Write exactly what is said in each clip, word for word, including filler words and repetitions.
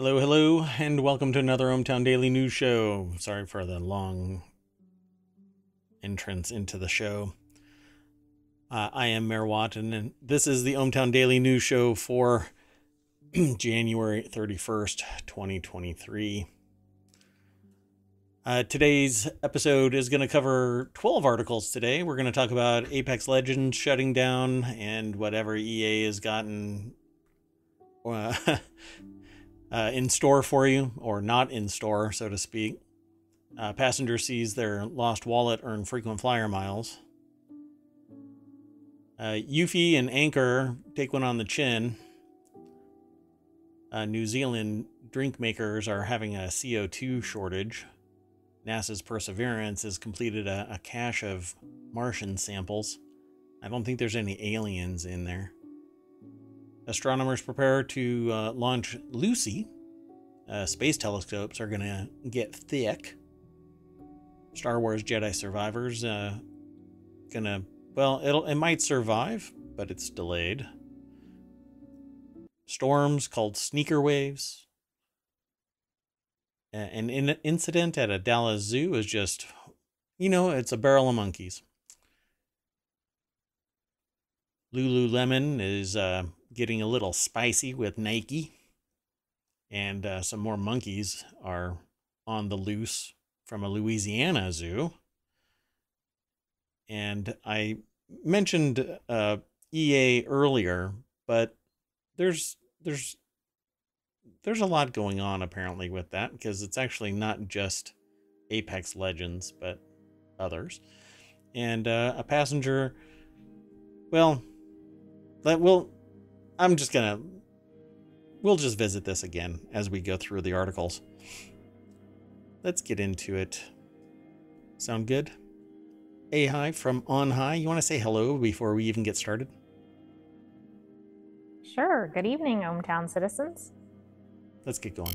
Hello, hello, and welcome to another ohmTown Daily News Show. Sorry for the long entrance into the show. Uh, I am Mayor Watt, and this is the ohmTown Daily News Show for January thirty-first, twenty twenty-three. Uh, today's episode is going to cover twelve articles today. We're going to talk about Apex Legends shutting down and whatever E A has gotten... Uh, Uh, in store for you, or not in store, so to speak. Uh, passenger sees their lost wallet earn frequent flyer miles. Uh, Eufy and Anker take one on the chin. Uh, New Zealand drink makers are having a C O two shortage. NASA's Perseverance has completed a, a cache of Martian samples. I don't think there's any aliens in there. Astronomers prepare to uh, launch LuSEE. Uh, space telescopes are going to get thick. Star Wars Jedi Survivor's uh, going to... Well, it'll, it might survive, but it's delayed. Storms called sneaker waves. Uh, an in incident at a Dallas Zoo is just... You know, it's a barrel of monkeys. Lululemon is... Uh, getting a little spicy with Nike, and uh, some more monkeys are on the loose from a Louisiana zoo. And I mentioned uh, E A earlier, but there's there's there's a lot going on apparently with that, because it's actually not just Apex Legends but others. And uh, a passenger, well, that will. I'm just gonna, we'll just visit this again as we go through the articles. Let's get into it. Sound good? A Hi from On High, you want to say hello before we even get started? Sure. Good evening, ohmTown citizens. Let's get going.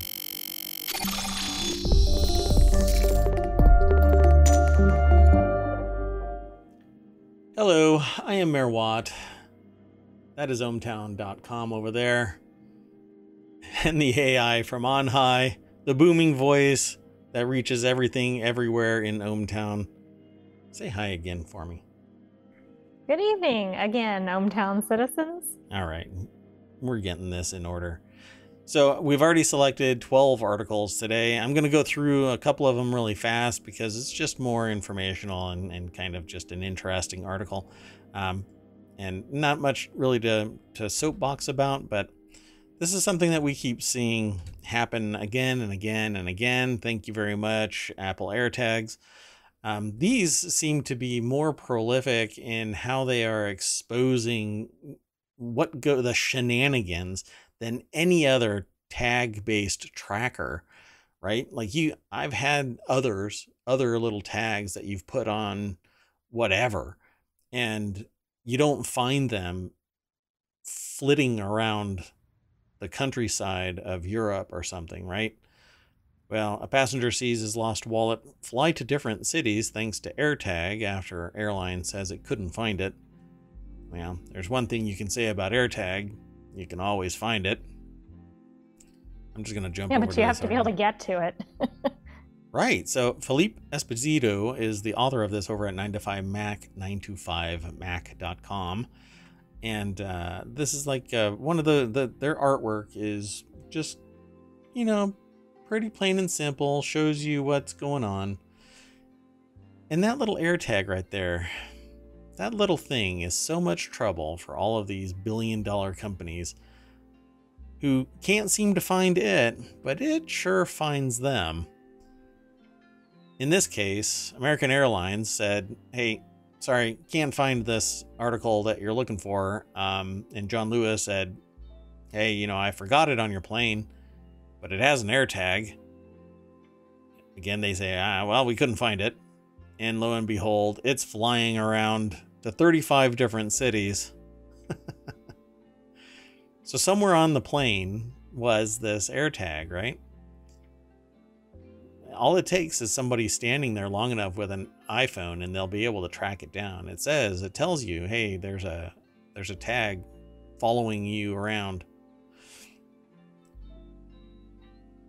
Hello, I am Mayor Watt. That is ohmTown dot com over there. And the A I from on high, the booming voice that reaches everything everywhere in ohmTown. Say hi again for me. Good evening again, ohmTown citizens. All right, we're getting this in order. So we've already selected twelve articles today. I'm going to go through a couple of them really fast because it's just more informational and, and kind of just an interesting article. Um, And not much really to, to soapbox about, but this is something that we keep seeing happen again and again and again. Thank you very much, Apple AirTags. Um, these seem to be more prolific in how they are exposing what go the shenanigans than any other tag-based tracker, right? Like you, I've had others, other little tags that you've put on whatever, and you don't find them flitting around the countryside of Europe or something, right? Well, a passenger sees his lost wallet fly to different cities thanks to AirTag after airline says it couldn't find it. Well, there's one thing you can say about AirTag. You can always find it. I'm just going to jump over to this. Yeah, but you have to be able to get to it. Right, so Philippe Esposito is the author of this over at nine to five mac, nine to five mac dot com. And uh, this is like uh, one of the, the, their artwork is just, you know, pretty plain and simple, shows you what's going on. And that little AirTag right there, that little thing is so much trouble for all of these billion dollar companies who can't seem to find it, but it sure finds them. In this case, American Airlines said, hey, sorry, can't find this article that you're looking for. Um, and John Lewis said, hey, you know, I forgot it on your plane, but it has an AirTag. Again, they say, ah, well, we couldn't find it. And lo and behold, it's flying around to thirty-five different cities. So somewhere on the plane was this AirTag, right? All it takes is somebody standing there long enough with an iPhone and they'll be able to track it down. It says, it tells you, hey, there's a, there's a tag following you around.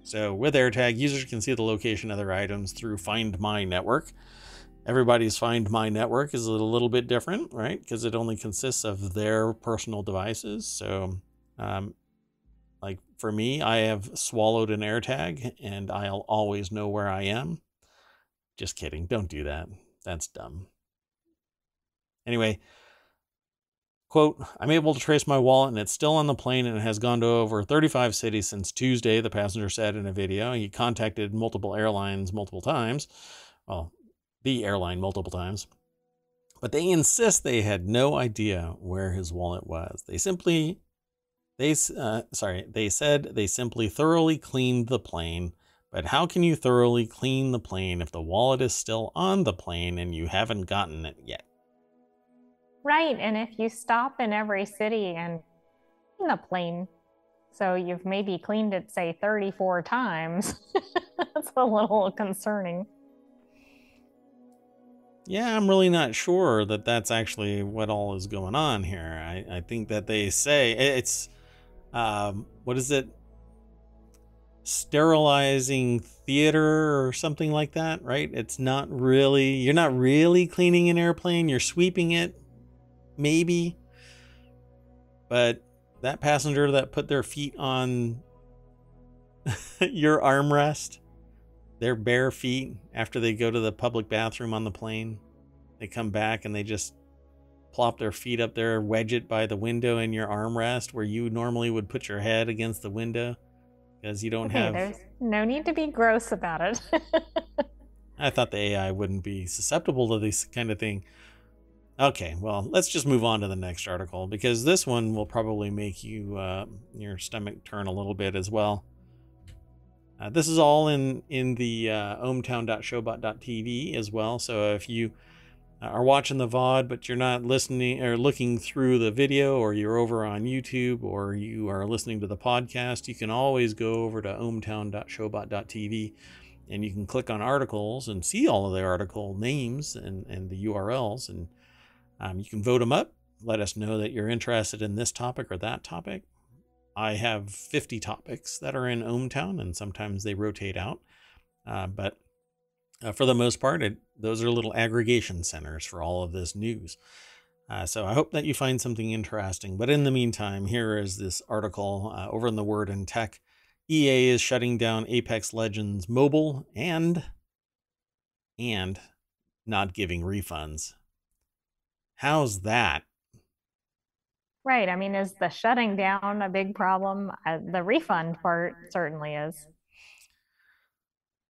So with AirTag, users can see the location of their items through Find My Network. Everybody's Find My Network is a little bit different, right? Because it only consists of their personal devices. So um, like for me, I have swallowed an AirTag and I'll always know where I am. Just kidding. Don't do that. That's dumb. Anyway, quote, I'm able to trace my wallet and it's still on the plane and it has gone to over thirty-five cities since Tuesday, the passenger said in a video. He contacted multiple airlines multiple times. Well, the airline multiple times. But they insist they had no idea where his wallet was. They simply, they, uh, sorry, they said they simply thoroughly cleaned the plane. But how can you thoroughly clean the plane if the wallet is still on the plane and you haven't gotten it yet? Right, and if you stop in every city and clean the plane, so you've maybe cleaned it, say, thirty-four times, that's a little concerning. Yeah, I'm really not sure that that's actually what all is going on here. I, I think that they say it's, um, what is it? Sterilizing theater or something like that, right? It's not really, you're not really cleaning an airplane, you're sweeping it, maybe. But that passenger that put their feet on your armrest, their bare feet, after they go to the public bathroom on the plane, they come back and they just plop their feet up there, wedge it by the window in your armrest where you normally would put your head against the window. Because you don't okay, have... There's no need to be gross about it. I thought the A I wouldn't be susceptible to this kind of thing. Okay, well, let's just move on to the next article, because this one will probably make you uh, your stomach turn a little bit as well. Uh, this is all in, in the uh, ohm town dot show bot dot t v as well. So if you are watching the V O D, but you're not listening or looking through the video, or you're over on YouTube, or you are listening to the podcast, you can always go over to ohm town dot show bot dot t v and you can click on articles and see all of the article names and, and the U R Ls. And um, you can vote them up. Let us know that you're interested in this topic or that topic. I have fifty topics that are in ohmTown, and sometimes they rotate out. Uh, but Uh, for the most part, it, those are little aggregation centers for all of this news. Uh, so I hope that you find something interesting. But in the meantime, here is this article uh, over in the Word in Tech. E A is shutting down Apex Legends Mobile and, and not giving refunds. How's that? Right. I mean, is the shutting down a big problem? Uh, the refund part certainly is.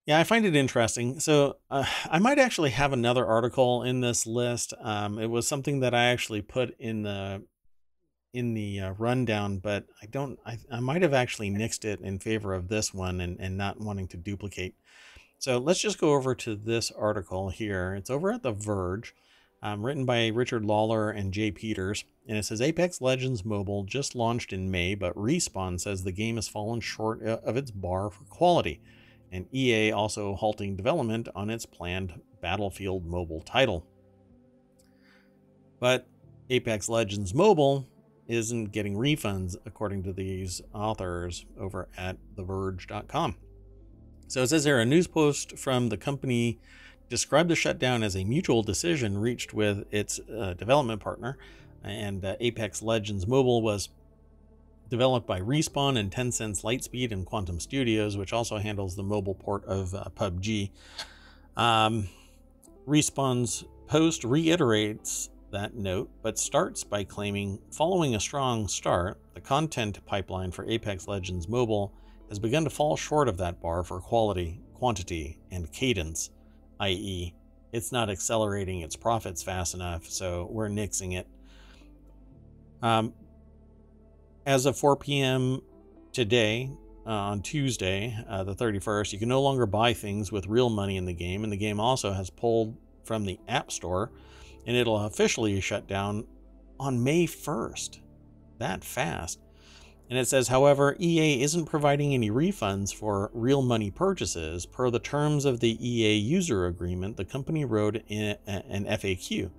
Yeah, I find it interesting. So uh, I might actually have another article in this list. Um, it was something that I actually put in the in the uh, rundown, but I don't. I, I might have actually nixed it in favor of this one and, and not wanting to duplicate. So let's just go over to this article here. It's over at The Verge, um, written by Richard Lawler and Jay Peters. And it says Apex Legends Mobile just launched in May, but Respawn says the game has fallen short of its bar for quality. And E A also halting development on its planned Battlefield Mobile title. But Apex Legends Mobile isn't getting refunds, according to these authors over at the verge dot com. So it says here, a news post from the company described the shutdown as a mutual decision reached with its uh, development partner. And uh, Apex Legends Mobile was developed by Respawn and Tencent's Lightspeed and Quantum Studios, which also handles the mobile port of uh, P U B G. Um, Respawn's post reiterates that note, but starts by claiming, following a strong start, the content pipeline for Apex Legends Mobile has begun to fall short of that bar for quality, quantity, and cadence, that is, it's not accelerating its profits fast enough, so we're nixing it. Um, As of four p m today, uh, on Tuesday, uh, the thirty-first, you can no longer buy things with real money in the game, and the game also has pulled from the App Store, and it'll officially shut down on May first. That fast. And it says, however, E A isn't providing any refunds for real money purchases. Per the terms of the E A user agreement, the company wrote in an F A Q.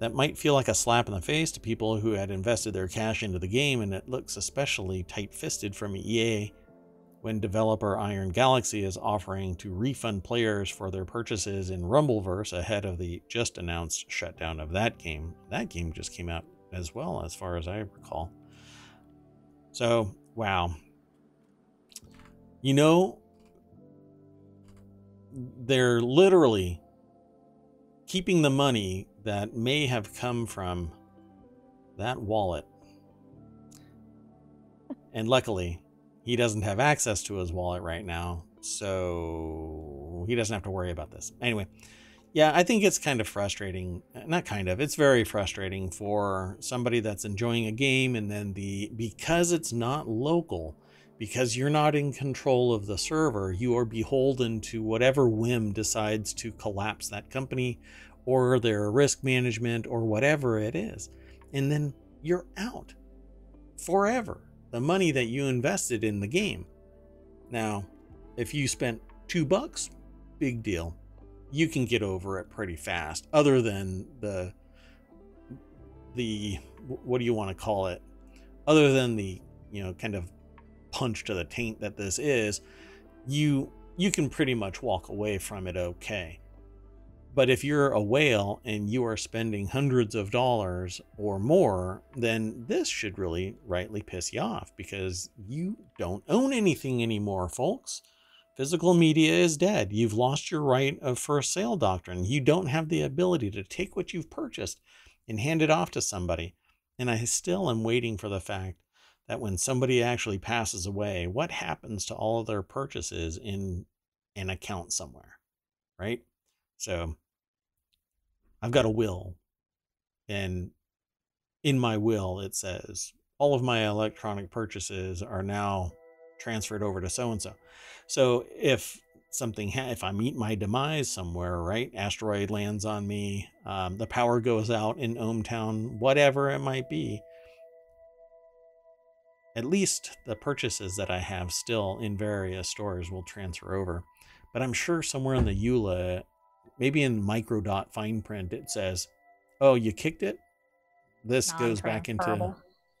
That might feel like a slap in the face to people who had invested their cash into the game, and it looks especially tight-fisted from E A when developer Iron Galaxy is offering to refund players for their purchases in Rumbleverse ahead of the just-announced shutdown of that game. That game just came out as well, as far as I recall. So, wow. You know, they're literally keeping the money that may have come from that wallet. And luckily, he doesn't have access to his wallet right now, so he doesn't have to worry about this. Anyway, yeah, I think it's kind of frustrating. Not kind of, it's very frustrating for somebody that's enjoying a game, and then the because it's not local, because you're not in control of the server, you are beholden to whatever whim decides to collapse that company or their risk management or whatever it is. And then you're out forever. The money that you invested in the game. Now, if you spent two bucks, big deal. You can get over it pretty fast, other than the, the, what do you want to call it? Other than the, you know, kind of punch to the taint that this is, you, you can pretty much walk away from it okay. But if you're a whale and you are spending hundreds of dollars or more, then this should really rightly piss you off, because you don't own anything anymore, folks. Physical media is dead. You've lost your right of first sale doctrine. You don't have the ability to take what you've purchased and hand it off to somebody. And I still am waiting for the fact that when somebody actually passes away, what happens to all of their purchases in an account somewhere, right? So I've got a will, and in my will, it says all of my electronic purchases are now transferred over to so-and-so. So if something, ha if I meet my demise somewhere, right? Asteroid lands on me, um, the power goes out in ohmTown, whatever it might be. At least the purchases that I have still in various stores will transfer over, but I'm sure somewhere in the E U L A, maybe in microdot fine print, it says, oh, you kicked it? This goes back into...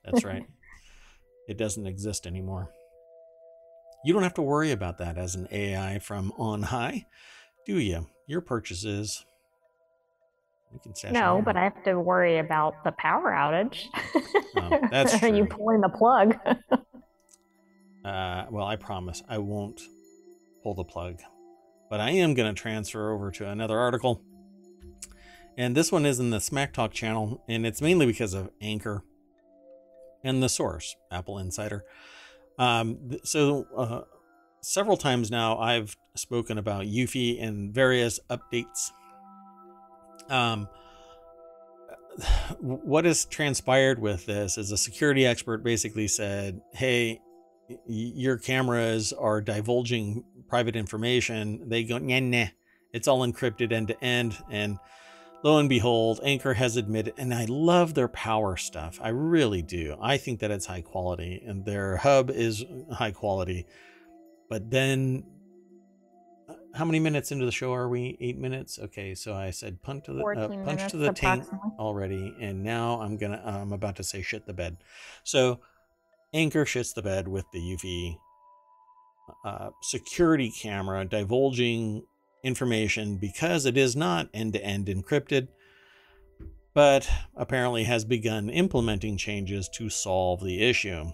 That's right. It doesn't exist anymore. You don't have to worry about that as an A I from on high, do you? Your purchases... You can stash no, them. But I have to worry about the power outage. Oh, that's true. Are you pulling the plug? uh, well, I promise I won't pull the plug. But I am going to transfer over to another article. And this one is in the Smack Talk channel, and it's mainly because of Anker and the source, Apple Insider. Um, so uh, several times now I've spoken about Eufy and various updates. Um, what has transpired with this is a security expert basically said, hey, your cameras are divulging private information. They go, nah, nah, it's all encrypted end to end. And lo and behold, Anker has admitted, and I love their power stuff. I really do. I think that it's high quality and their hub is high quality. But then how many minutes into the show are we? Eight minutes. Okay. So I said punch to the, uh, punch to the tank already. And now I'm going to, I'm about to say shit the bed. So Anker shits the bed with the Eufy uh, security camera divulging information because it is not end-to-end encrypted, but apparently has begun implementing changes to solve the issue.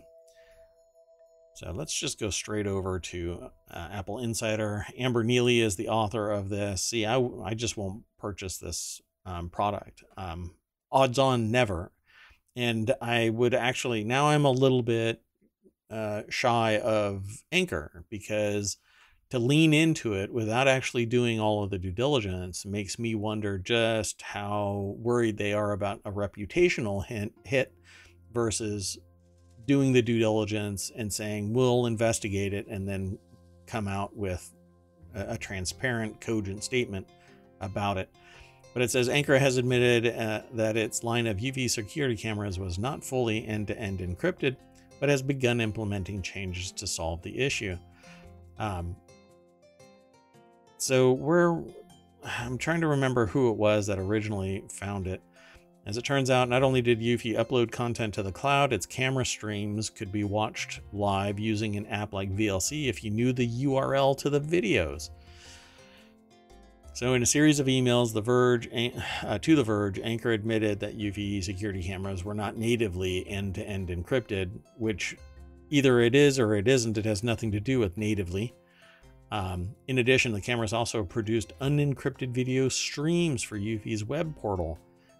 So let's just go straight over to uh, Apple Insider. Amber Neely is the author of this. See, I, I just won't purchase this um, product. Um, odds on never. And I would actually, now I'm a little bit uh, shy of Anker, because to lean into it without actually doing all of the due diligence makes me wonder just how worried they are about a reputational hit, hit versus doing the due diligence and saying, we'll investigate it and then come out with a, a transparent, cogent statement about it. But it says Anker has admitted uh, that its line of Eufy security cameras was not fully end-to-end encrypted, but has begun implementing changes to solve the issue. Um, so we're, I'm trying to remember who it was that originally found it. As it turns out, not only did Eufy upload content to the cloud, its camera streams could be watched live using an app like V L C if you knew the U R L to the videos. So in a series of emails the Verge, uh, to The Verge, Anker admitted that Eufy security cameras were not natively end-to-end encrypted, which either it is or it isn't. It has nothing to do with natively. Um, in addition, the cameras also produced unencrypted video streams for Eufy's web portal,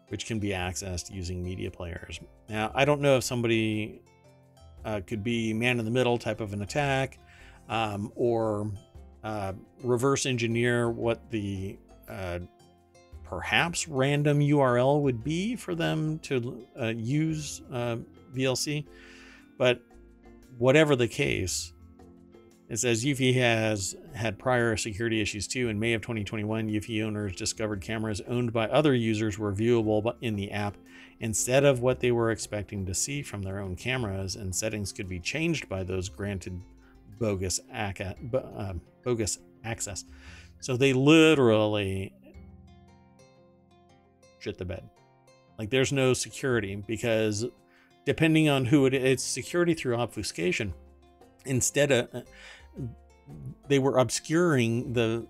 which can be accessed using media players. Now, I don't know if somebody uh, could be man-in-the-middle type of an attack um, or uh, reverse engineer what the uh, perhaps random U R L would be for them to uh, use uh, V L C. But whatever the case, it says Eufy has had prior security issues too. In May of twenty twenty-one, Eufy owners discovered cameras owned by other users were viewable in the app instead of what they were expecting to see from their own cameras, and settings could be changed by those granted bogus, ac- uh, bogus access. So they literally shit the bed. Like, there's no security, because depending on who it is, it's security through obfuscation. Instead of, they were obscuring the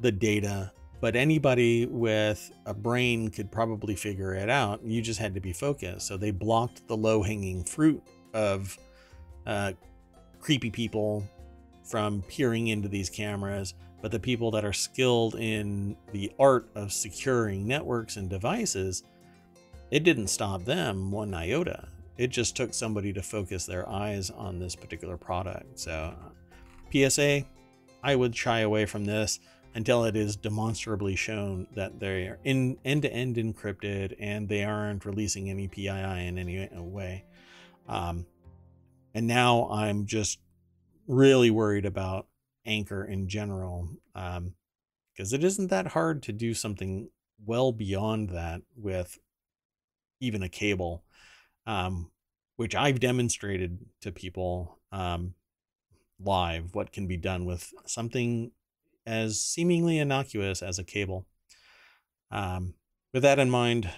the data, but anybody with a brain could probably figure it out. You just had to be focused. So they blocked the low-hanging fruit of uh, creepy people from peering into these cameras, but the people that are skilled in the art of securing networks and devices, it didn't stop them one iota. It just took somebody to focus their eyes on this particular product. So P S A, I would shy away from this until it is demonstrably shown that they are in end-to-end encrypted and they aren't releasing any P I I in any way. Um, and now I'm just really worried about Anker in general, um, because it isn't that hard to do something well beyond that with even a cable. Um, which I've demonstrated to people um, live what can be done with something as seemingly innocuous as a cable. Um, with that in mind,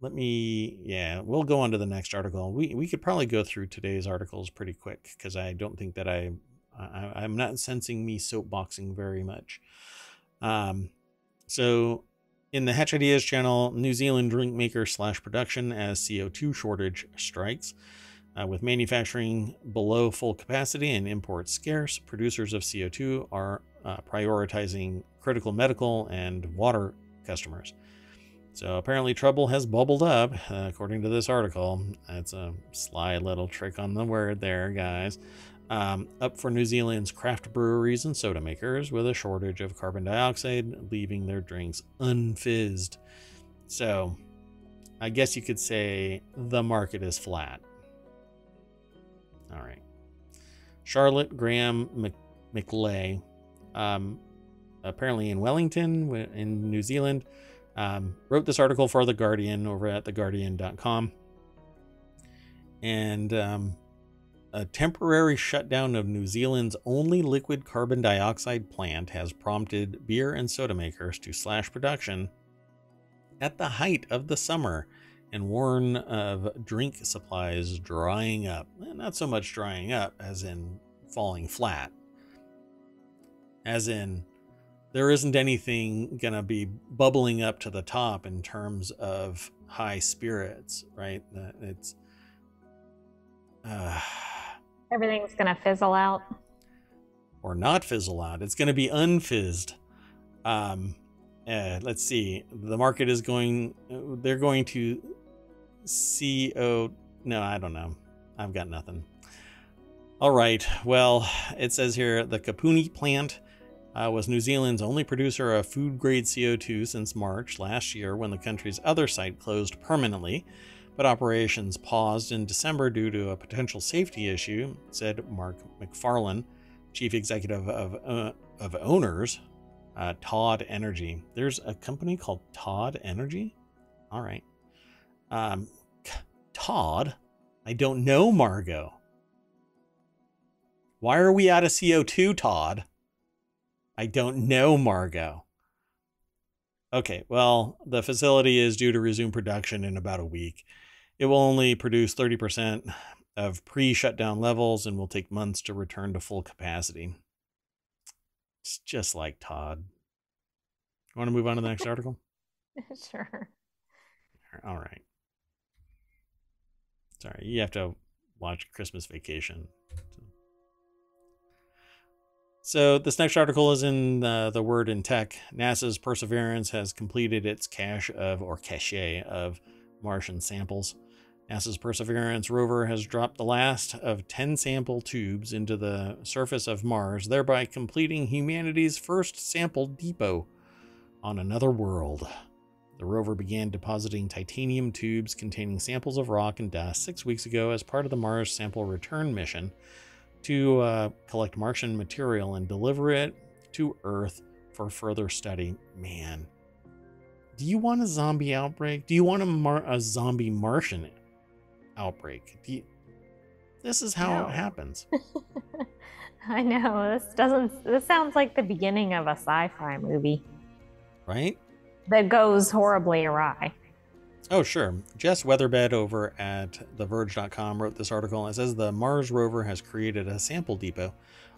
let me, yeah, we'll go on to the next article. We we could probably go through today's articles pretty quick, because I don't think that I, I, I'm not sensing me soapboxing very much. Um, so... In the Hatch Ideas channel, New Zealand drink maker slash production as C O two shortage strikes. Uh, with manufacturing below full capacity and imports scarce, producers of C O two are uh, prioritizing critical medical and water customers. So apparently trouble has bubbled up, uh, according to this article. That's a sly little trick on the word there, guys. Um, up for New Zealand's craft breweries and soda makers with a shortage of carbon dioxide, leaving their drinks unphizzed. So I guess you could say the market is flat. All right. Charlotte Graham McLay, um, apparently in Wellington, in New Zealand, um, wrote this article for The Guardian over at the guardian dot com. And, um, a temporary shutdown of New Zealand's only liquid carbon dioxide plant has prompted beer and soda makers to slash production at the height of the summer and warn of drink supplies drying up. Not so much drying up as in falling flat. As in, there isn't anything going to be bubbling up to the top in terms of high spirits, right? It's... Uh, Everything's going to fizzle out. Or not fizzle out. It's going to be unfizzed. Um, uh, let's see. The market is going... They're going to... C O... No, I don't know. I've got nothing. All right. Well, it says here the Kapuni plant uh, was New Zealand's only producer of food-grade C O two since March last year, when the country's other site closed permanently. But operations paused in December due to a potential safety issue, said Mark McFarlane, chief executive of, uh, of owners, uh, Todd Energy. There's a company called Todd Energy? All right. Um, Todd? I don't know, Margo. Why are we out of C O two, Todd? I don't know, Margo. Okay, well, the facility is due to resume production in about a week. It will only produce thirty percent of pre-shutdown levels and will take months to return to full capacity. It's just like Todd. You want to move on to the next article? Sure. All right. Sorry, you have to watch Christmas Vacation. So this next article is in the, the Word in Tech. NASA's Perseverance has completed its cache of, or cache of, Martian samples. NASA's Perseverance rover has dropped the last of ten sample tubes into the surface of Mars, thereby completing humanity's first sample depot on another world. The rover began depositing titanium tubes containing samples of rock and dust six weeks ago as part of the Mars sample return mission to uh, collect Martian material and deliver it to Earth for further study. Man, do you want a zombie outbreak? Do you want a, Mar a zombie Martian outbreak? Do you, this is how no. it happens. I know, this doesn't, this sounds like the beginning of a sci-fi movie. Right? That goes horribly awry. Oh, sure. Jess Weatherbed over at the verge dot com wrote this article. It says the Mars rover has created a sample depot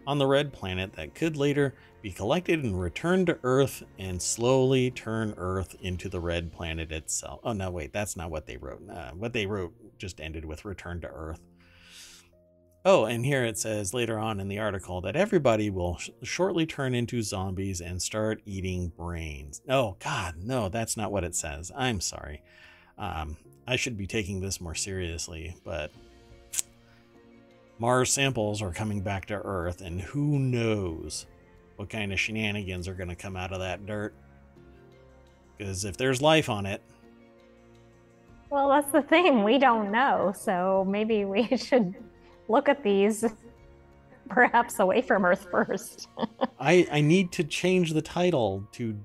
on the red planet that could later be collected and returned to Earth and slowly turn Earth into the red planet itself. Oh, no, wait, that's not what they wrote. Uh, what they wrote just ended with return to Earth. Oh, and here it says later on in the article that everybody will sh shortly turn into zombies and start eating brains. Oh, God, no, that's not what it says. I'm sorry. Um, I should be taking this more seriously, but Mars samples are coming back to Earth, and who knows what kind of shenanigans are going to come out of that dirt. Because if there's life on it... Well, that's the thing. We don't know, so maybe we should look at these perhaps away from Earth first. I, I need to change the title to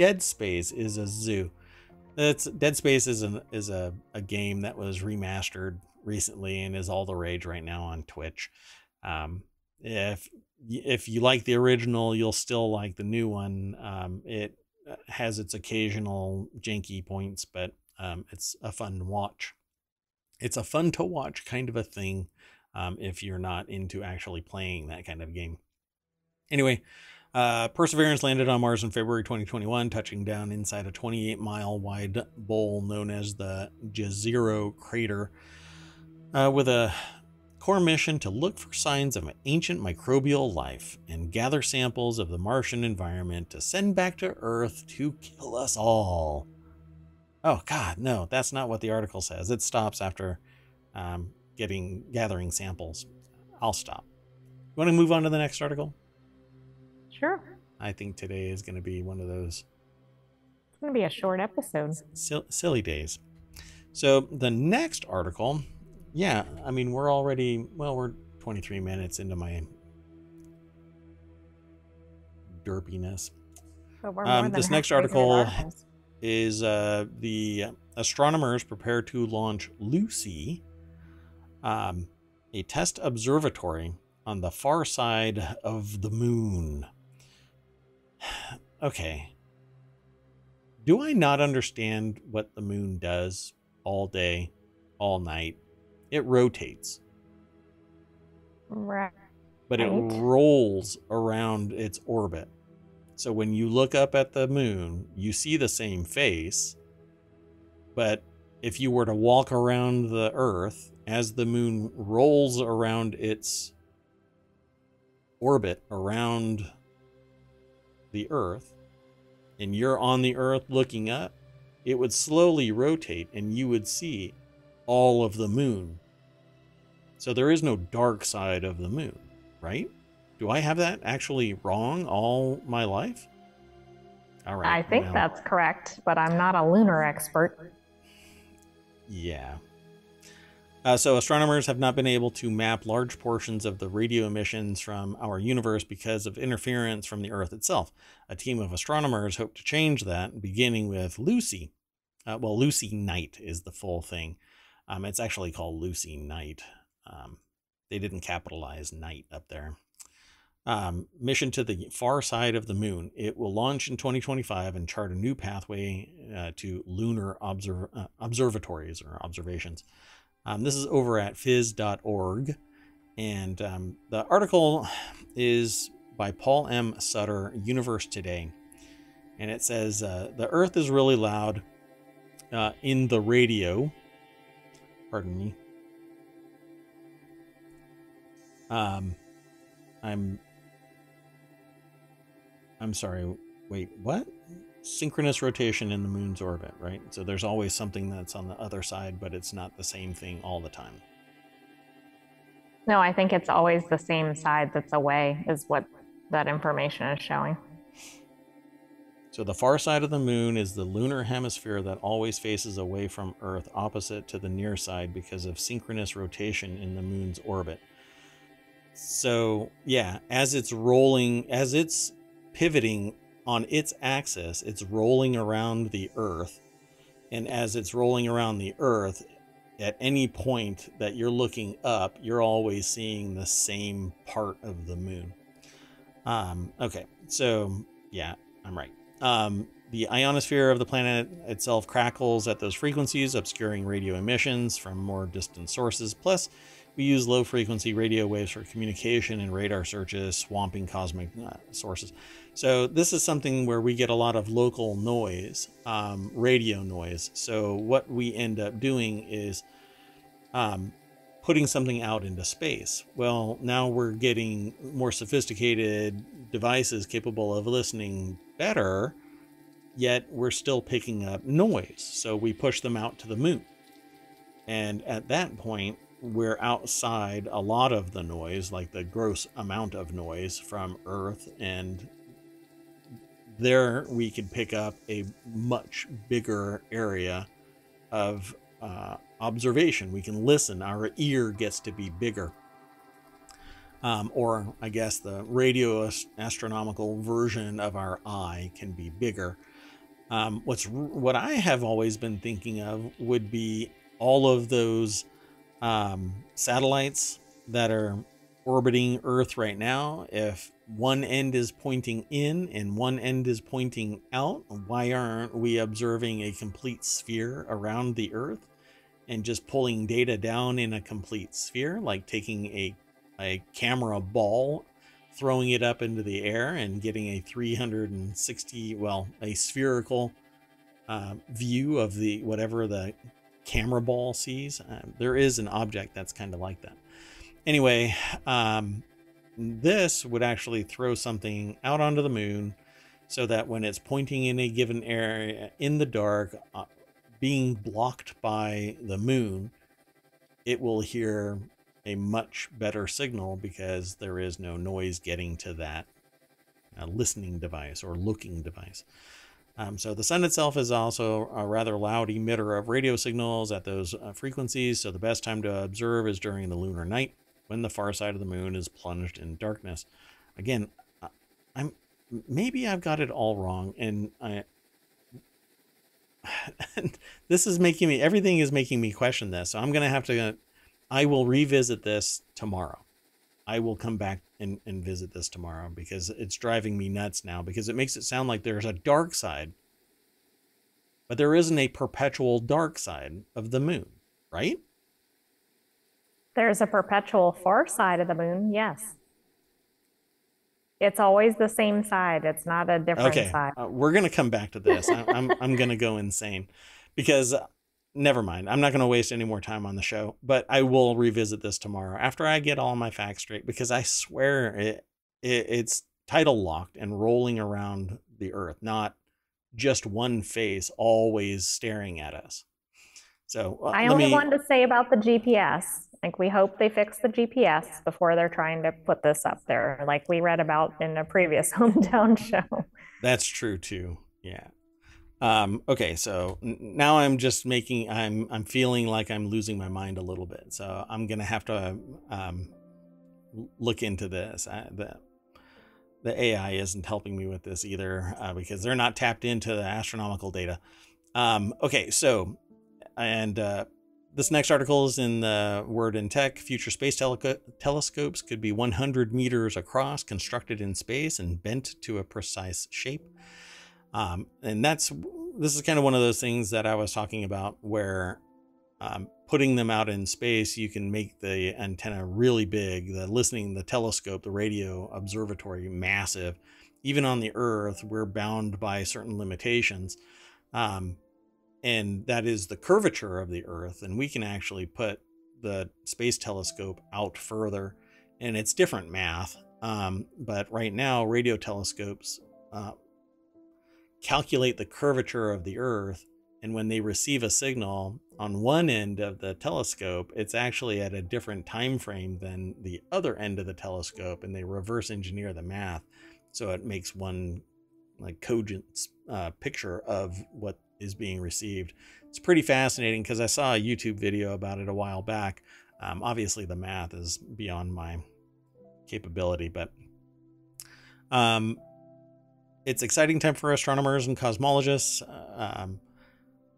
Dead Space is a Zoo. It's, Dead Space is, an, is a, a game that was remastered recently and is all the rage right now on Twitch. Um, if, if you like the original, you'll still like the new one. Um, it has its occasional janky points, but um, it's a fun watch. It's a fun to watch kind of a thing um, if you're not into actually playing that kind of game. Anyway, uh, Perseverance landed on Mars in February twenty twenty-one, touching down inside a twenty-eight mile wide bowl known as the Jezero Crater, uh, with a core mission to look for signs of ancient microbial life and gather samples of the Martian environment to send back to Earth to kill us all. Oh, God, no, that's not what the article says. It stops after um, getting gathering samples. I'll stop. You want to move on to the next article? Sure. I think today is going to be one of those. It's going to be a short episode. Sil silly days. So the next article. Yeah, I mean, we're already, well, we're twenty-three minutes into my derpiness. But we're more um, than this next article is uh, the astronomers prepare to launch LuSEE, um, a test observatory on the far side of the moon. Okay. Do I not understand what the moon does all day, all night? It rotates. Right. But it rolls around its orbit. So when you look up at the moon, you see the same face, but if you were to walk around the Earth as the moon rolls around its orbit around the Earth, and you're on the Earth looking up, it would slowly rotate and you would see all of the moon. So there is no dark side of the moon, right? Do I have that actually wrong all my life? All right. I think well, that's correct, but I'm not a lunar expert. Yeah. Uh, so astronomers have not been able to map large portions of the radio emissions from our universe because of interference from the Earth itself. A team of astronomers hope to change that, beginning with LuSEE. Uh, well, LuSEE-Night is the full thing. Um, it's actually called LuSEE-Night. Um, they didn't capitalize night up there. um, mission to the far side of the moon. It will launch in twenty twenty-five and chart a new pathway uh, to lunar observ- uh, observatories or observations. Um, this is over at phys dot org. And um, the article is by Paul M. Sutter, Universe Today. And it says, uh, the Earth is really loud uh, in the radio. Pardon me. Um, I'm, I'm sorry. Wait, what? Synchronous rotation in the moon's orbit, right? So there's always something that's on the other side, but it's not the same thing all the time. No, I think it's always the same side that's away is what that information is showing. So the far side of the moon is the lunar hemisphere that always faces away from Earth, opposite to the near side because of synchronous rotation in the moon's orbit. So yeah, as it's rolling, as it's pivoting on its axis, it's rolling around the Earth. And as it's rolling around the Earth, at any point that you're looking up, you're always seeing the same part of the moon. Um, okay, so yeah, I'm right. Um, the ionosphere of the planet itself crackles at those frequencies, obscuring radio emissions from more distant sources. Plus, we use low-frequency radio waves for communication and radar searches, swamping cosmic uh, sources. So this is something where we get a lot of local noise, um, radio noise. So what we end up doing is um, putting something out into space. Well, now we're getting more sophisticated devices capable of listening better, yet we're still picking up noise. So we push them out to the moon. And at that point, we're outside a lot of the noise, like the gross amount of noise from Earth, and there we could pick up a much bigger area of uh, observation. We can listen, our ear gets to be bigger. Um, or I guess the radio astronomical version of our eye can be bigger. Um, what's what I have always been thinking of would be all of those Um, satellites that are orbiting Earth right now. If one end is pointing in and one end is pointing out, why aren't we observing a complete sphere around the Earth and just pulling data down in a complete sphere, like taking a, a camera ball, throwing it up into the air and getting a three hundred sixty, well, a spherical uh, view of the whatever the camera ball sees. Uh, there is an object that's kind of like that. Anyway, um, this would actually throw something out onto the moon so that when it's pointing in a given area in the dark, uh, being blocked by the moon, it will hear a much better signal because there is no noise getting to that uh, listening device or looking device. Um, so the sun itself is also a rather loud emitter of radio signals at those uh, frequencies. So the best time to observe is during the lunar night when the far side of the moon is plunged in darkness. Again, I'm maybe I've got it all wrong. And I, this is making me, everything is making me question this. So I'm going to have to, I will revisit this tomorrow. I will come back and, and visit this tomorrow because it's driving me nuts now because it makes it sound like there's a dark side, but there isn't a perpetual dark side of the moon, right? There's a perpetual far side of the moon, yes. It's always the same side. It's not a different okay. side. Uh, we're going to come back to this. I, I'm, I'm going to go insane because... Never mind. I'm not going to waste any more time on the show, but I will revisit this tomorrow after I get all my facts straight, because I swear it, it it's tidal locked and rolling around the Earth, not just one face always staring at us. So uh, I only me... wanted to say about the G P S. Like, we hope they fix the G P S before they're trying to put this up there, like we read about in a previous Hometown show. That's true too. Yeah. Um, okay, so now I'm just making, I'm, I'm feeling like I'm losing my mind a little bit. So I'm going to have to, um, look into this. I, the, the A I isn't helping me with this either, uh, because they're not tapped into the astronomical data. Um, okay, so, and, uh, This next article is in the Word in Tech. Future space tele telescopes could be one hundred meters across, constructed in space and bent to a precise shape. Um, and that's, this is kind of one of those things that I was talking about where um, putting them out in space, you can make the antenna really big, the listening, the telescope, the radio observatory massive. Even on the Earth, we're bound by certain limitations. Um, And that is the curvature of the Earth. And we can actually put the space telescope out further, and it's different math. Um, but right now, radio telescopes uh, calculate the curvature of the Earth. And when they receive a signal on one end of the telescope, it's actually at a different time frame than the other end of the telescope. And they reverse engineer the math, so it makes one like cogent uh, picture of what is being received. It's pretty fascinating because I saw a YouTube video about it a while back. Um, obviously the math is beyond my capability, but um, it's exciting time for astronomers and cosmologists. Um,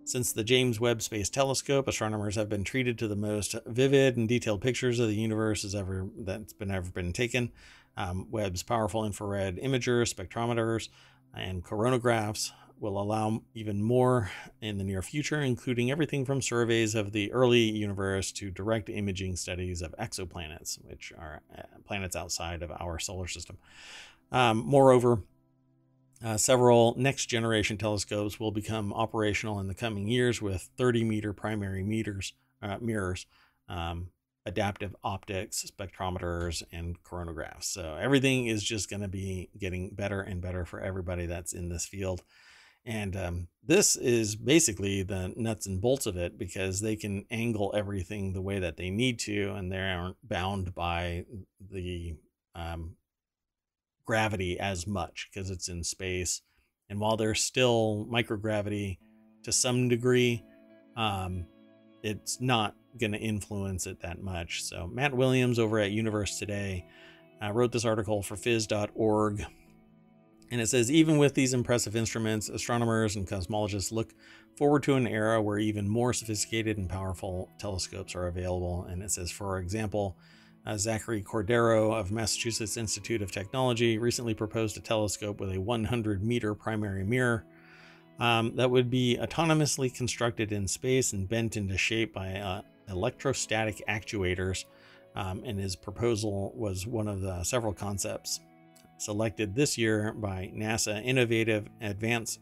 since the James Webb Space Telescope, astronomers have been treated to the most vivid and detailed pictures of the universe as ever that's been ever been taken. Um, Webb's powerful infrared imagers, spectrometers, and coronagraphs will allow even more in the near future, including everything from surveys of the early universe to direct imaging studies of exoplanets, which are planets outside of our solar system. Um, moreover, uh, several next generation telescopes will become operational in the coming years with thirty meter primary meters, uh, mirrors, um, adaptive optics, spectrometers, and coronagraphs. So everything is just going to be getting better and better for everybody that's in this field. And um, this is basically the nuts and bolts of it, because they can angle everything the way that they need to, and they aren't bound by the um, gravity as much because it's in space. And while there's still microgravity to some degree, um, it's not going to influence it that much. So Matt Williams over at Universe Today uh, wrote this article for phys dot org. And it says, even with these impressive instruments, astronomers and cosmologists look forward to an era where even more sophisticated and powerful telescopes are available. And it says, for example, uh, Zachary Cordero of Massachusetts Institute of Technology recently proposed a telescope with a one hundred meter primary mirror um, that would be autonomously constructed in space and bent into shape by uh, electrostatic actuators. Um, and his proposal was one of the several concepts selected this year by NASA Innovative Advanced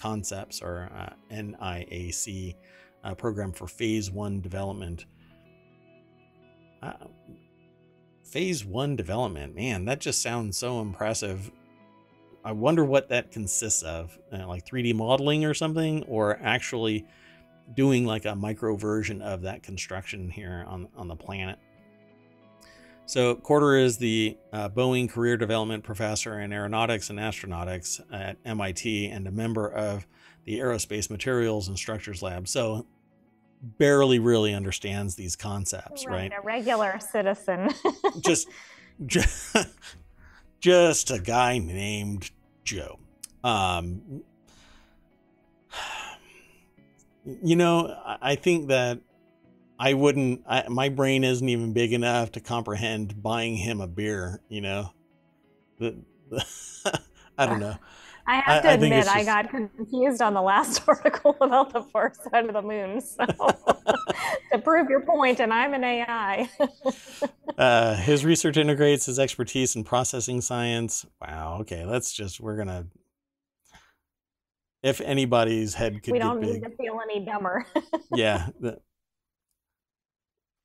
Concepts, or uh, N I A C, uh, program for phase one development. Uh, phase one development, man, that just sounds so impressive. I wonder what that consists of, uh, like three D modeling or something, or actually doing like a micro version of that construction here on, on the planet. So Corder is the uh, Boeing Career Development Professor in Aeronautics and Astronautics at M I T and a member of the Aerospace Materials and Structures Lab. So barely really understands these concepts, right? right? A regular citizen. just, just, just a guy named Joe. Um, you know, I think that I wouldn't, I, my brain isn't even big enough to comprehend buying him a beer, you know? The, the, I don't know. I have to I, admit, I, just... I got confused on the last article about the far side of the moon. So to prove your point, and I'm an A I. uh, his research integrates his expertise in processing science. Wow, okay, that's just, we're going to, if anybody's head could we don't get need big, to feel any dumber. yeah, the,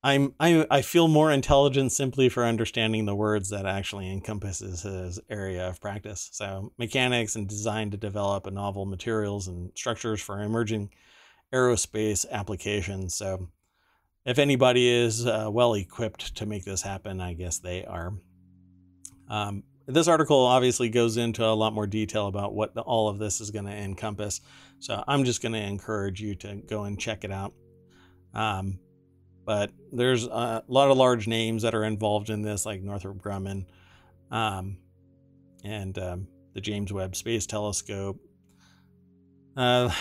I'm, I, I feel more intelligent simply for understanding the words that actually encompasses his area of practice. So mechanics and design to develop a novel materials and structures for emerging aerospace applications. So if anybody is uh, well equipped to make this happen, I guess they are. Um, this article obviously goes into a lot more detail about what the, all of this is going to encompass. So I'm just going to encourage you to go and check it out. Um, But there's a lot of large names that are involved in this, like Northrop Grumman um, and um, the James Webb Space Telescope. Uh,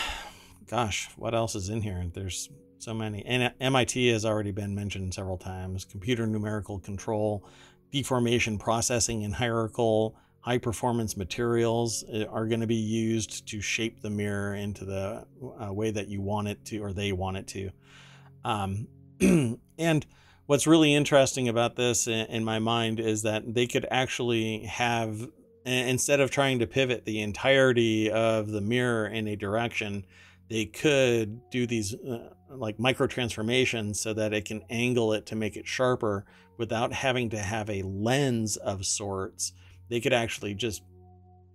gosh, what else is in here? There's So many. And M I T has already been mentioned several times. Computer numerical control, deformation processing, and hierarchical high-performance materials are going to be used to shape the mirror into the uh, way that you want it to, or they want it to. Um, and what's really interesting about this in, in my mind is that they could actually have, instead of trying to pivot the entirety of the mirror in a direction, they could do these uh, like micro transformations so that it can angle it to make it sharper without having to have a lens of sorts. They could actually just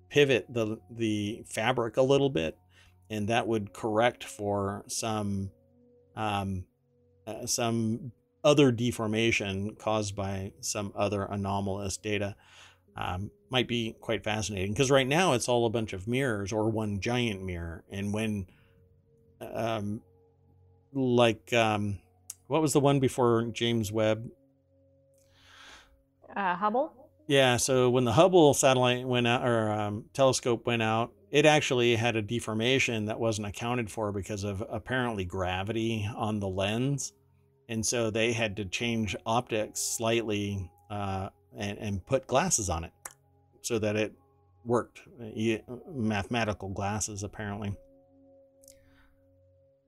pivot the the fabric a little bit, and that would correct for some um, uh, some other deformation caused by some other anomalous data. Um, might be quite fascinating, because right now it's all a bunch of mirrors or one giant mirror. And when um, like um, what was the one before James Webb? Uh, Hubble? Yeah, so when the Hubble satellite went out, or um, telescope went out, it actually had a deformation that wasn't accounted for because of apparently gravity on the lens. And so they had to change optics slightly uh, and, and put glasses on it so that it worked. Mathematical glasses, apparently.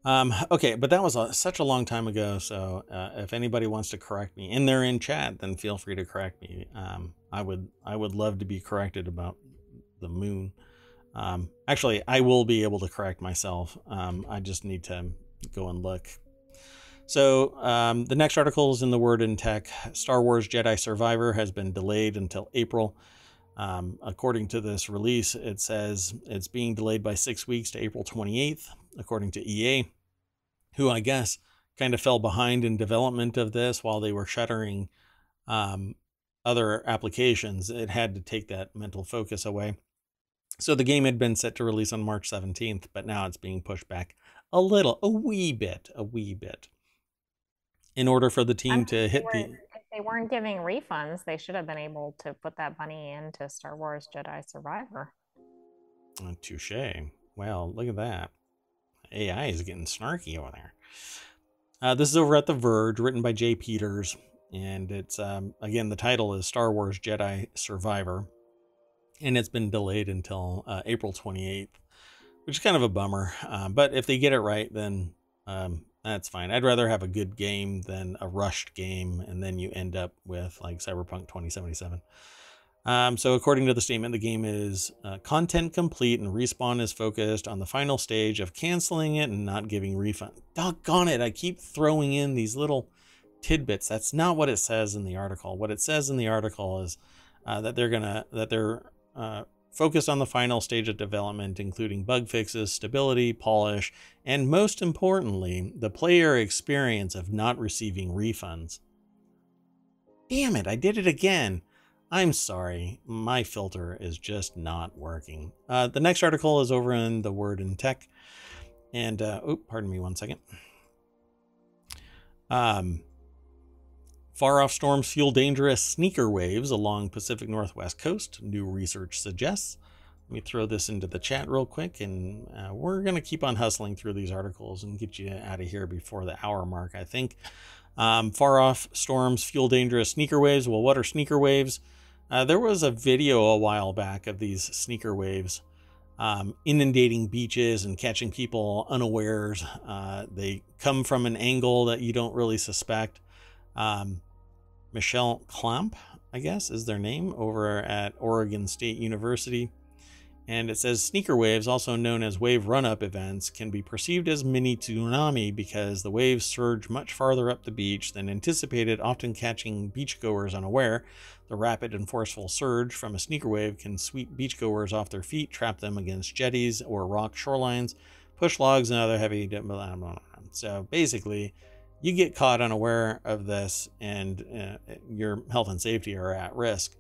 Um, okay, but that was a, such a long time ago, so uh, if anybody wants to correct me, and they're in chat, then feel free to correct me. Um, I would I would love to be corrected about the moon. Um, actually, I will be able to correct myself. Um, I just need to go and look. So um, the next article is in the Word in Tech. Star Wars Jedi Survivor has been delayed until April. Um, according to this release, it says it's being delayed by six weeks to April twenty-eighth. According to E A, who I guess kind of fell behind in development of this while they were shuttering um, other applications. It had to take that mental focus away. So the game had been set to release on March seventeenth, but now it's being pushed back a little, a wee bit, a wee bit. In order for the team to hit the... If they weren't giving refunds, they should have been able to put that money into Star Wars Jedi Survivor. Oh, touché. Well, look at that. A I is getting snarky over there. Uh, this is over at The Verge, written by Jay Peters. And it's, um, again, the title is Star Wars Jedi Survivor. And it's been delayed until uh, April twenty-eighth, which is kind of a bummer. Uh, but if they get it right, then um, that's fine. I'd rather have a good game than a rushed game. And then you end up with like Cyberpunk twenty seventy-seven. Um, so according to the statement, the game is uh, content complete, and Respawn is focused on the final stage of canceling it and not giving refund. Doggone it. I keep throwing in these little tidbits. That's not what it says in the article. What it says in the article is uh, that they're going to, that they're uh, focused on the final stage of development, including bug fixes, stability, polish, and most importantly, the player experience of not receiving refunds. Damn it. I did it again. I'm sorry, my filter is just not working. Uh, the next article is over in the Word in Tech. And, uh, oh, pardon me one second. Um, far off storms fuel dangerous sneaker waves along Pacific Northwest coast, new research suggests. Let me throw this into the chat real quick, and uh, we're going to keep on hustling through these articles and get you out of here before the hour mark, I think. Um, far off storms fuel dangerous sneaker waves. Well, what are sneaker waves? Uh, there was a video a while back of these sneaker waves um, inundating beaches and catching people unawares. Uh, they come from an angle that you don't really suspect. Um, Michelle Clamp, I guess, is their name, over at Oregon State University. And it says sneaker waves, also known as wave run-up events, can be perceived as mini tsunami because the waves surge much farther up the beach than anticipated, often catching beachgoers unaware. The rapid and forceful surge from a sneaker wave can sweep beachgoers off their feet, trap them against jetties or rock shorelines, push logs and other heavy... So basically, you get caught unaware of this and uh, your health and safety are at risk.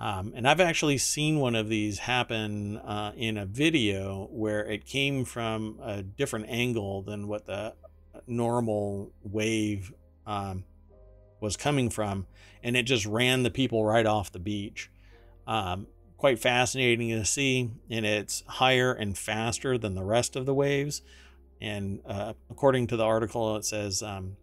Um, and I've actually seen one of these happen uh, in a video where it came from a different angle than what the normal wave um, was coming from. And it just ran the people right off the beach. Um, quite fascinating to see. And it's higher and faster than the rest of the waves. And uh, according to the article, it says um,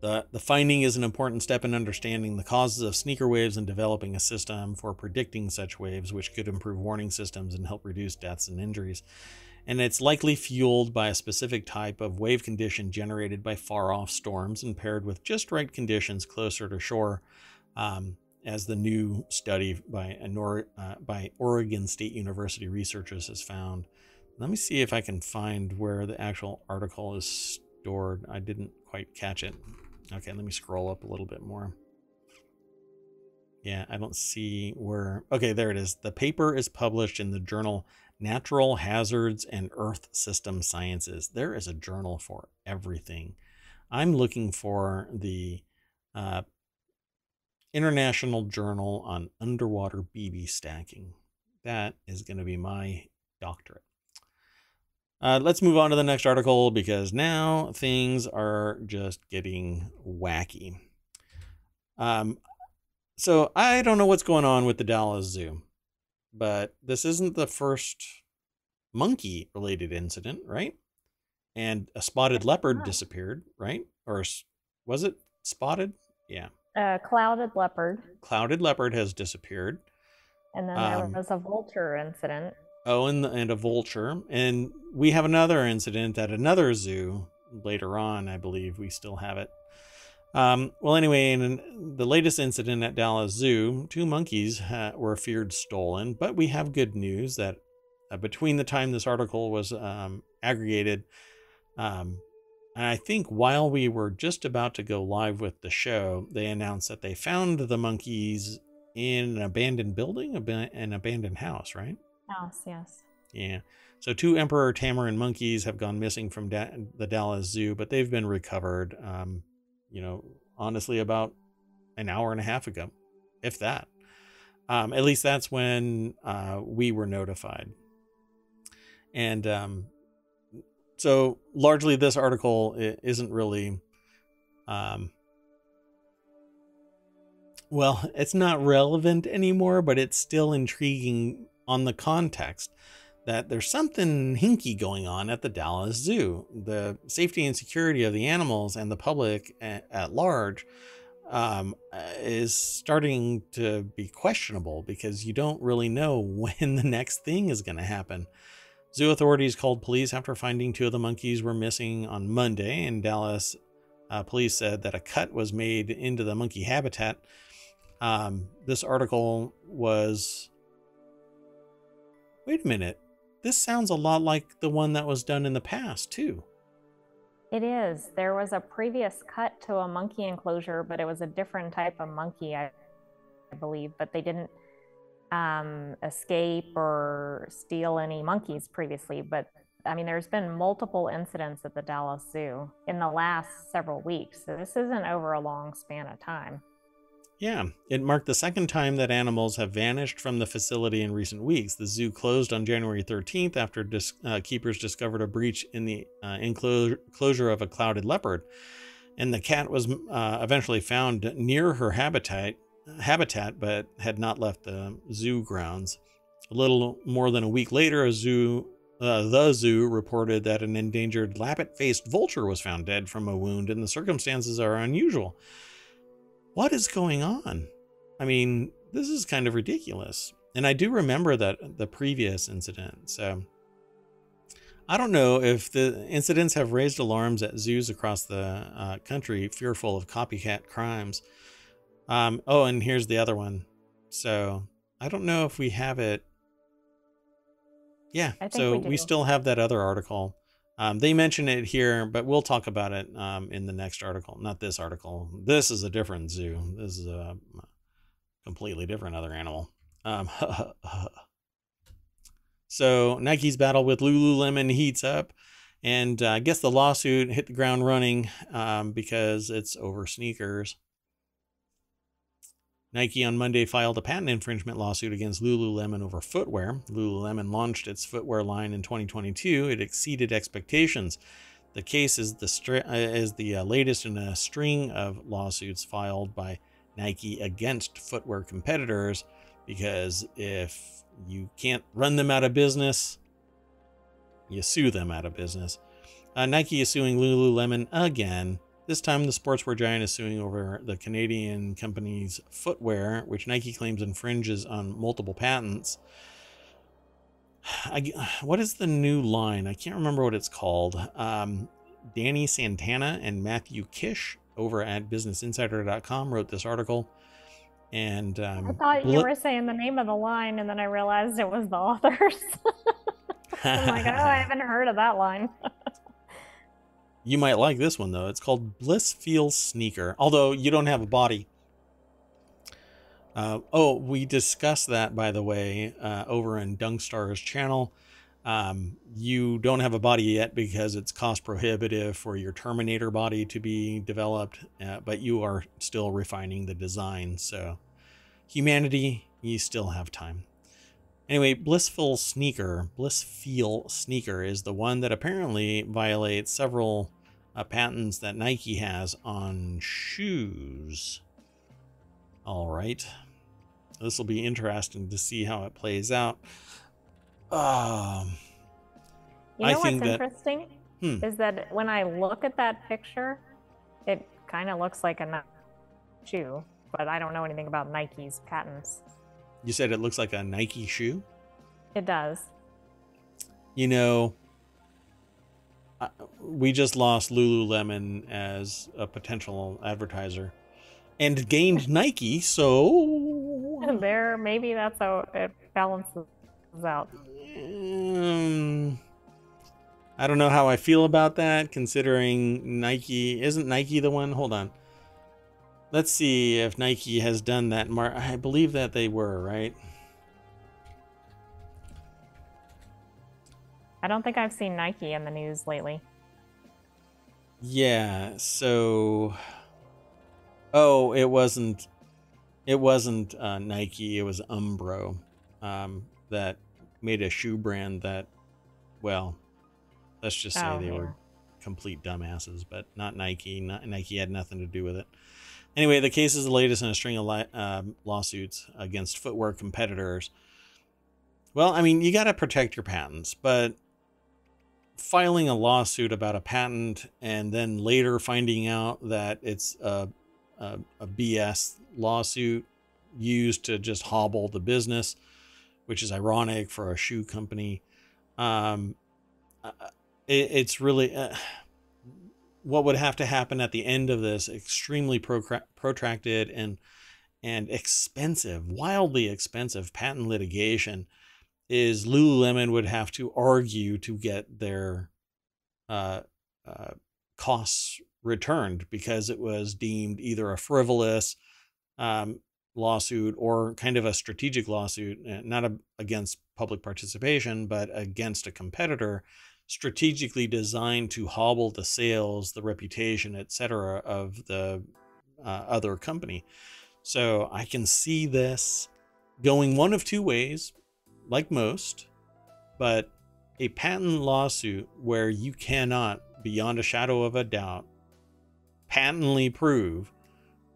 the, the finding is an important step in understanding the causes of sneaker waves and developing a system for predicting such waves, which could improve warning systems and help reduce deaths and injuries. And it's likely fueled by a specific type of wave condition generated by far-off storms and paired with just right conditions closer to shore, um, as the new study by, uh, by Oregon State University researchers has found. Let me see if I can find where the actual article is stored. I didn't quite catch it. Okay, let me scroll up a little bit more. Yeah, I don't see where... Okay, there it is. The paper is published in the journal Natural Hazards and Earth System Sciences. There is a journal for everything. I'm looking for the uh, International Journal on Underwater B B Stacking. That is going to be my doctorate. Uh, let's move on to the next article, because now things are just getting wacky. Um, so I don't know what's going on with the Dallas Zoo, but this isn't the first monkey related incident, right? And a spotted leopard disappeared, right? Or was it spotted? Yeah. Uh, clouded leopard. Clouded leopard has disappeared. And then there um, was a vulture incident. Oh, and, and a vulture. And we have another incident at another zoo later on. I believe we still have it. Um, well, anyway, in the latest incident at Dallas Zoo, two monkeys uh, were feared stolen, but we have good news that uh, between the time this article was um, aggregated, um, and I think while we were just about to go live with the show, they announced that they found the monkeys in an abandoned building, an abandoned house, right? House, yes. Yeah. So two emperor tamarin monkeys have gone missing from da the Dallas Zoo, but they've been recovered. Um, you know, honestly, about an hour and a half ago, if that. Um, at least that's when uh, we were notified. And um, so largely this article isn't really, um, well, it's not relevant anymore, but it's still intriguing on the context that there's something hinky going on at the Dallas Zoo. The safety and security of the animals and the public at, at large um, is starting to be questionable, because you don't really know when the next thing is going to happen. Zoo authorities called police after finding two of the monkeys were missing on Monday, and Dallas uh, police said that a cut was made into the monkey habitat. Um, this article was... Wait a minute. This sounds a lot like the one that was done in the past, too. It is. There was a previous cut to a monkey enclosure, but it was a different type of monkey, I, I believe. But they didn't um, escape or steal any monkeys previously. But, I mean, there's been multiple incidents at the Dallas Zoo in the last several weeks. So this isn't over a long span of time. Yeah, it marked the second time that animals have vanished from the facility in recent weeks. The zoo closed on January thirteenth after dis uh, keepers discovered a breach in the uh, enclosure of a clouded leopard. And the cat was uh, eventually found near her habitat, habitat, but had not left the zoo grounds. A little more than a week later, a zoo, uh, the zoo reported that an endangered lappet-faced vulture was found dead from a wound, and the circumstances are unusual. What is going on? I mean, this is kind of ridiculous. And I do remember that the previous incident. So I don't know if the incidents have raised alarms at zoos across the uh, country, fearful of copycat crimes. Um, oh, and here's the other one. So I don't know if we have it. Yeah, so we, we still have that other article. Um, they mention it here, but we'll talk about it um, in the next article. Not this article. This is a different zoo. This is a completely different other animal. Um, so Nike's battle with Lululemon heats up. And uh, I guess the lawsuit hit the ground running um, because it's over sneakers. Nike on Monday filed a patent infringement lawsuit against Lululemon over footwear. Lululemon launched its footwear line in twenty twenty-two. It exceeded expectations. The case is the, is the latest in a string of lawsuits filed by Nike against footwear competitors, because if you can't run them out of business, You sue them out of business. Uh, Nike is suing Lululemon again. This time, the sportswear giant is suing over the Canadian company's footwear, which Nike claims infringes on multiple patents. I, what is the new line? I can't remember what it's called. Um, Danny Santana and Matthew Kish over at business insider dot com wrote this article. And um, I thought you were saying the name of the line, and then I realized it was the authors. I'm like, oh, I haven't heard of that line. You might like this one, though. It's called Bliss Feel Sneaker, although you don't have a body. Uh, oh, we discussed that, by the way, uh, over in Dunkstar's channel. Um, you don't have a body yet because it's cost prohibitive for your Terminator body to be developed, uh, but you are still refining the design. So humanity, you still have time. Anyway, Blissful Sneaker, Bliss Feel Sneaker is the one that apparently violates several uh, patents that Nike has on shoes. All right. This will be interesting to see how it plays out. Um, you know I what's think that, interesting hmm. is that when I look at that picture, it kind of looks like a Nike shoe, but I don't know anything about Nike's patents. You said it looks like a Nike shoe? It does. You know, I, we just lost Lululemon as a potential advertiser and gained Nike, so... There, maybe that's how it balances out. Um, I don't know how I feel about that, considering Nike... Isn't Nike the one? Hold on. Let's see if Nike has done that. Mar- I believe that they were, right? I don't think I've seen Nike in the news lately. Yeah, so... Oh, it wasn't... It wasn't uh, Nike, it was Umbro um, that made a shoe brand that, well, let's just say oh, they yeah. were complete dumbasses, but not Nike. Not, Nike had nothing to do with it. Anyway, the case is the latest in a string of li- uh, lawsuits against footwear competitors. Well, I mean, you got to protect your patents, but filing a lawsuit about a patent and then later finding out that it's a, a, a B S lawsuit used to just hobble the business, which is ironic for a shoe company. Um, it, it's really... Uh, what would have to happen at the end of this extremely protracted and and expensive, wildly expensive patent litigation is Lululemon would have to argue to get their uh, uh, costs returned because it was deemed either a frivolous um, lawsuit or kind of a strategic lawsuit, not a, against public participation, but against a competitor, strategically designed to hobble the sales, the reputation, et cetera of the uh, other company. So I can see this going one of two ways, like most, but a patent lawsuit where you cannot, beyond a shadow of a doubt, patently prove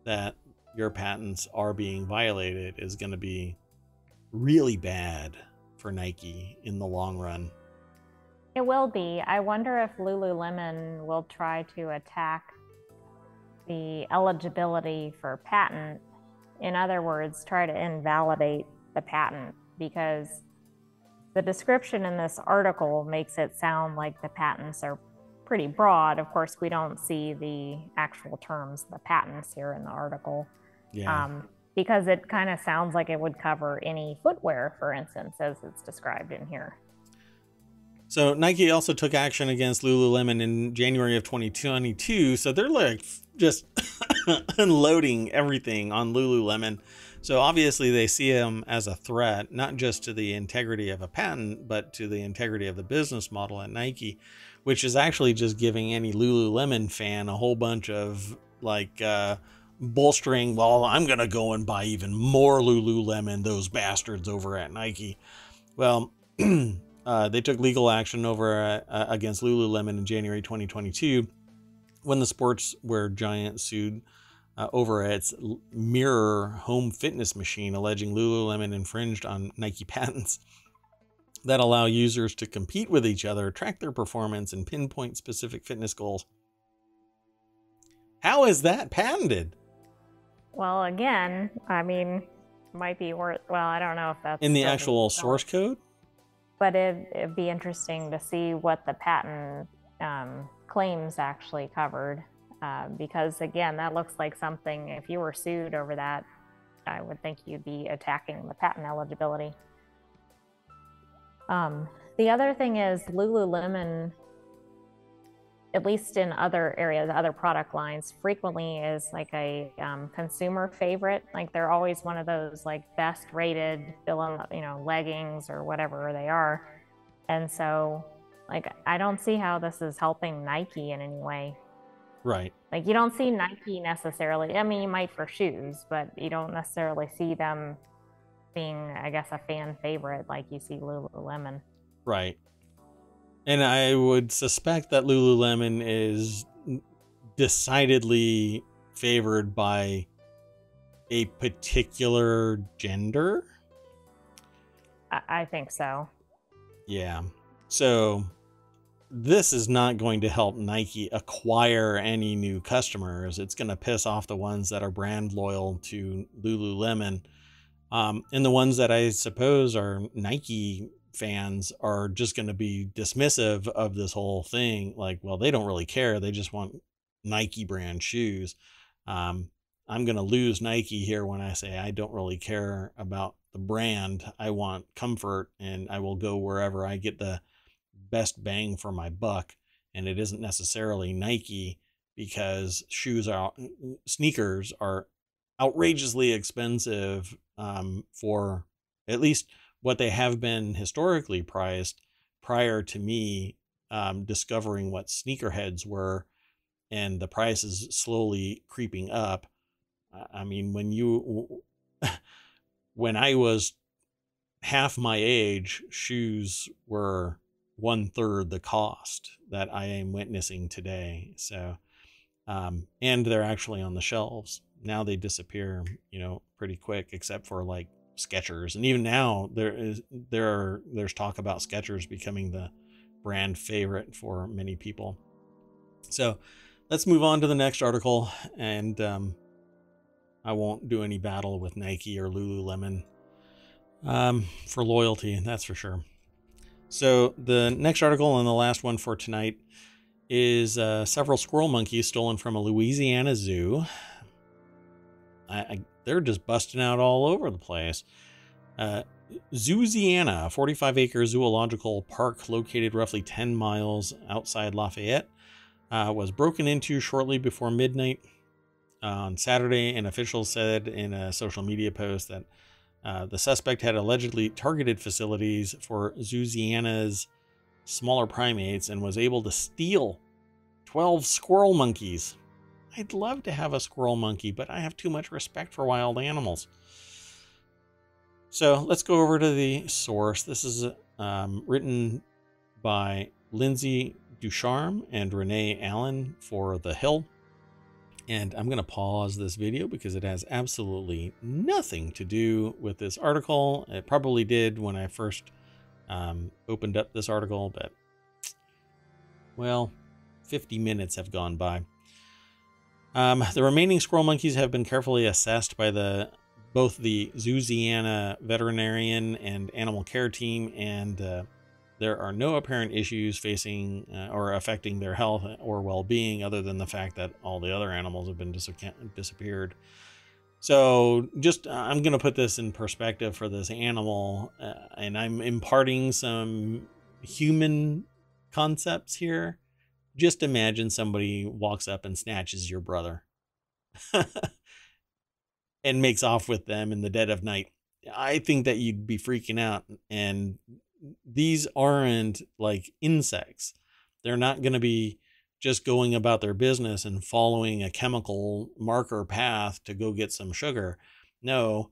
that your patents are being violated is going to be really bad for Nike in the long run. It will be. I wonder if Lululemon will try to attack the eligibility for patent. In other words, try to invalidate the patent, because the description in this article makes it sound like the patents are pretty broad. Of course, we don't see the actual terms, the patents here in the article, yeah. um, because it kind of sounds like it would cover any footwear, for instance, as it's described in here. So Nike also took action against Lululemon in January of twenty twenty-two. So they're like just unloading everything on Lululemon. So obviously they see them as a threat, not just to the integrity of a patent, but to the integrity of the business model at Nike, which is actually just giving any Lululemon fan a whole bunch of like uh, bolstering, well, I'm going to go and buy even more Lululemon, those bastards over at Nike. Well, Uh, they took legal action over uh, against Lululemon in January twenty twenty-two when the sportswear giant sued uh, over its Mirror home fitness machine, alleging Lululemon infringed on Nike patents. that allow users to compete with each other, track their performance, and pinpoint specific fitness goals. How is that patented? Well, again, I mean, might be worth, well, I don't know if that's... in the actual source code? But it, it'd be interesting to see what the patent um, claims actually covered. Uh, because again, that looks like something, if you were sued over that, I would think you'd be attacking the patent eligibility. Um, the other thing is Lululemon, at least in other areas, other product lines, frequently is like a um, consumer favorite. Like they're always one of those like best rated, you know, leggings or whatever they are. And so like, I don't see how this is helping Nike in any way. Right. Like you don't see Nike necessarily. I mean, you might for shoes, but you don't necessarily see them being, I guess, a fan favorite like you see Lululemon. Right. And I would suspect that Lululemon is decidedly favored by a particular gender. I think so. Yeah. So this is not going to help Nike acquire any new customers. It's going to piss off the ones that are brand loyal to Lululemon. Um, and the ones that I suppose are Nike fans are just going to be dismissive of this whole thing. Like, well, they don't really care. They just want Nike brand shoes. Um, I'm going to lose Nike here when I say I don't really care about the brand. I want comfort and I will go wherever I get the best bang for my buck. And it isn't necessarily Nike because shoes are, sneakers are outrageously expensive um, for at least what they have been historically priced prior to me um, discovering what sneakerheads were and the prices slowly creeping up. I mean, when you, when I was half my age, shoes were one third the cost that I am witnessing today. So, um, and they're actually on the shelves. Now they disappear, you know, pretty quick, except for like Skechers. And even now there is there are there's talk about Skechers becoming the brand favorite for many people. So let's move on to the next article, and um I won't do any battle with Nike or Lululemon um for loyalty, that's for sure. So the next article and the last one for tonight is uh several squirrel monkeys stolen from a Louisiana zoo. I, I They're just busting out all over the place. Uh, Zoosiana, a forty-five acre zoological park located roughly ten miles outside Lafayette, uh, was broken into shortly before midnight on Saturday, and officials said in a social media post that uh, the suspect had allegedly targeted facilities for Zoosiana's smaller primates and was able to steal twelve squirrel monkeys. I'd love to have a squirrel monkey, but I have too much respect for wild animals. So let's go over to the source. This is um, written by Lindsay Ducharme and Renee Allen for The Hill. And I'm going to pause this video because it has absolutely nothing to do with this article. It probably did when I first um, opened up this article, but, well, fifty minutes have gone by. Um, the remaining squirrel monkeys have been carefully assessed by the both the Zoosiana veterinarian and animal care team, and uh, there are no apparent issues facing uh, or affecting their health or well-being, other than the fact that all the other animals have been dis disappeared. So, just uh, I'm going to put this in perspective for this animal, uh, and I'm imparting some human concepts here. Just imagine somebody walks up and snatches your brother and makes off with them in the dead of night. I think that you'd be freaking out. And these aren't like insects. They're not going to be just going about their business and following a chemical marker path to go get some sugar. No,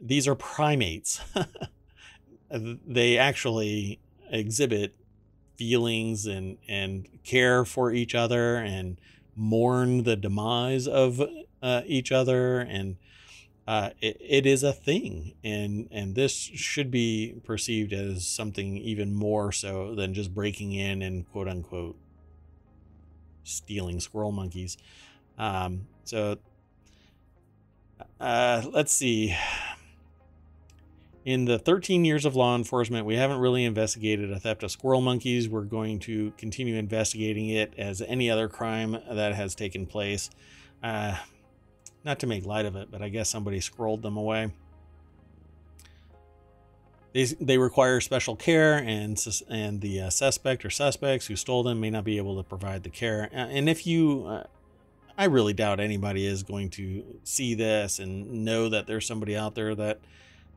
these are primates. They actually exhibit feelings and and care for each other and mourn the demise of uh, each other and uh, it, it is a thing. And, and this should be perceived as something even more so than just breaking in and quote unquote stealing squirrel monkeys. Um, so uh, let's see. In the thirteen years of law enforcement, we haven't really investigated a theft of squirrel monkeys. We're going to continue investigating it as any other crime that has taken place. Uh, not to make light of it, but I guess somebody squirreled them away. They, they require special care, and, and the uh, suspect or suspects who stole them may not be able to provide the care. And if you... Uh, I really doubt anybody is going to see this and know that there's somebody out there that...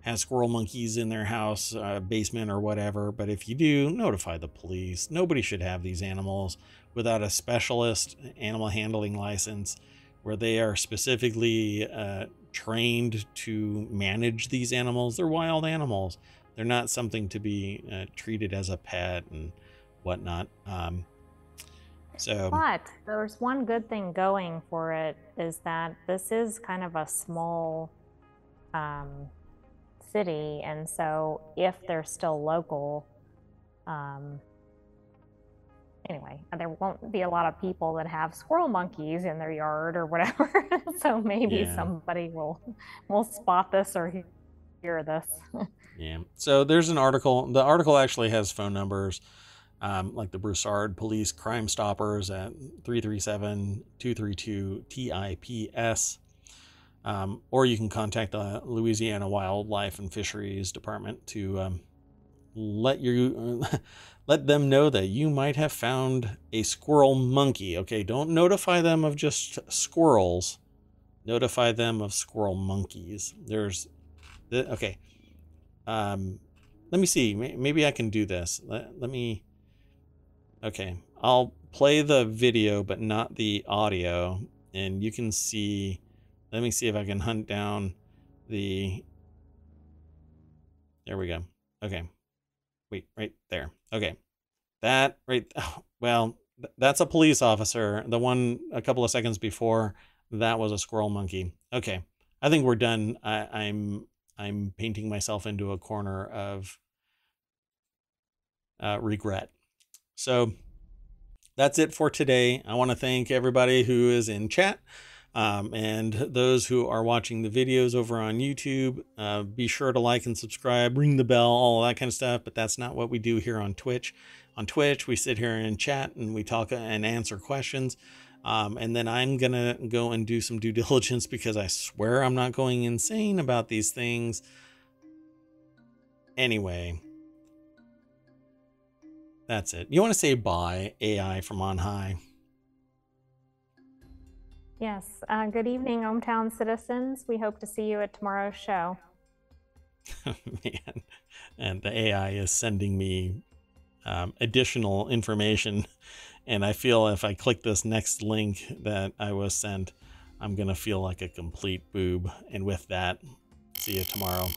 has squirrel monkeys in their house, uh, basement or whatever. But if you do, notify the police. Nobody should have these animals without a specialist animal handling license where they are specifically uh, trained to manage these animals. They're wild animals. They're not something to be uh, treated as a pet and whatnot. Um, so, but there's one good thing going for it is that this is kind of a small... Um, city, and so if they're still local, um, anyway, there won't be a lot of people that have squirrel monkeys in their yard or whatever. So maybe yeah. somebody will will spot this or hear this. Yeah. So there's an article. The article actually has phone numbers, um, like the Broussard Police Crime Stoppers at three three seven, two three two, T I P S. Um, or you can contact the Louisiana Wildlife and Fisheries Department to um, let you let them know that you might have found a squirrel monkey. Okay, don't notify them of just squirrels. Notify them of squirrel monkeys. There's, the, okay. Um, let me see. Maybe I can do this. Let, let me. Okay, I'll play the video, but not the audio, and you can see. Let me see if I can hunt down the, there we go. Okay. Wait, right there. Okay. That right. Oh, well, th that's a police officer. The one a couple of seconds before that was a squirrel monkey. Okay. I think we're done. I, I'm, I'm painting myself into a corner of uh, regret. So that's it for today. I want to thank everybody who is in chat. Um, and those who are watching the videos over on YouTube, uh, be sure to like and subscribe, ring the bell, all that kind of stuff. But that's not what we do here on Twitch. On Twitch, we sit here and chat and we talk and answer questions. Um, and then I'm going to go and do some due diligence because I swear I'm not going insane about these things. Anyway, that's it. You want to say bye, A I from on high? Yes. Uh, good evening, ohmTown citizens. We hope to see you at tomorrow's show. Man, and the A I is sending me um, additional information, and I feel if I click this next link that I was sent, I'm going to feel like a complete boob. And with that, see you tomorrow.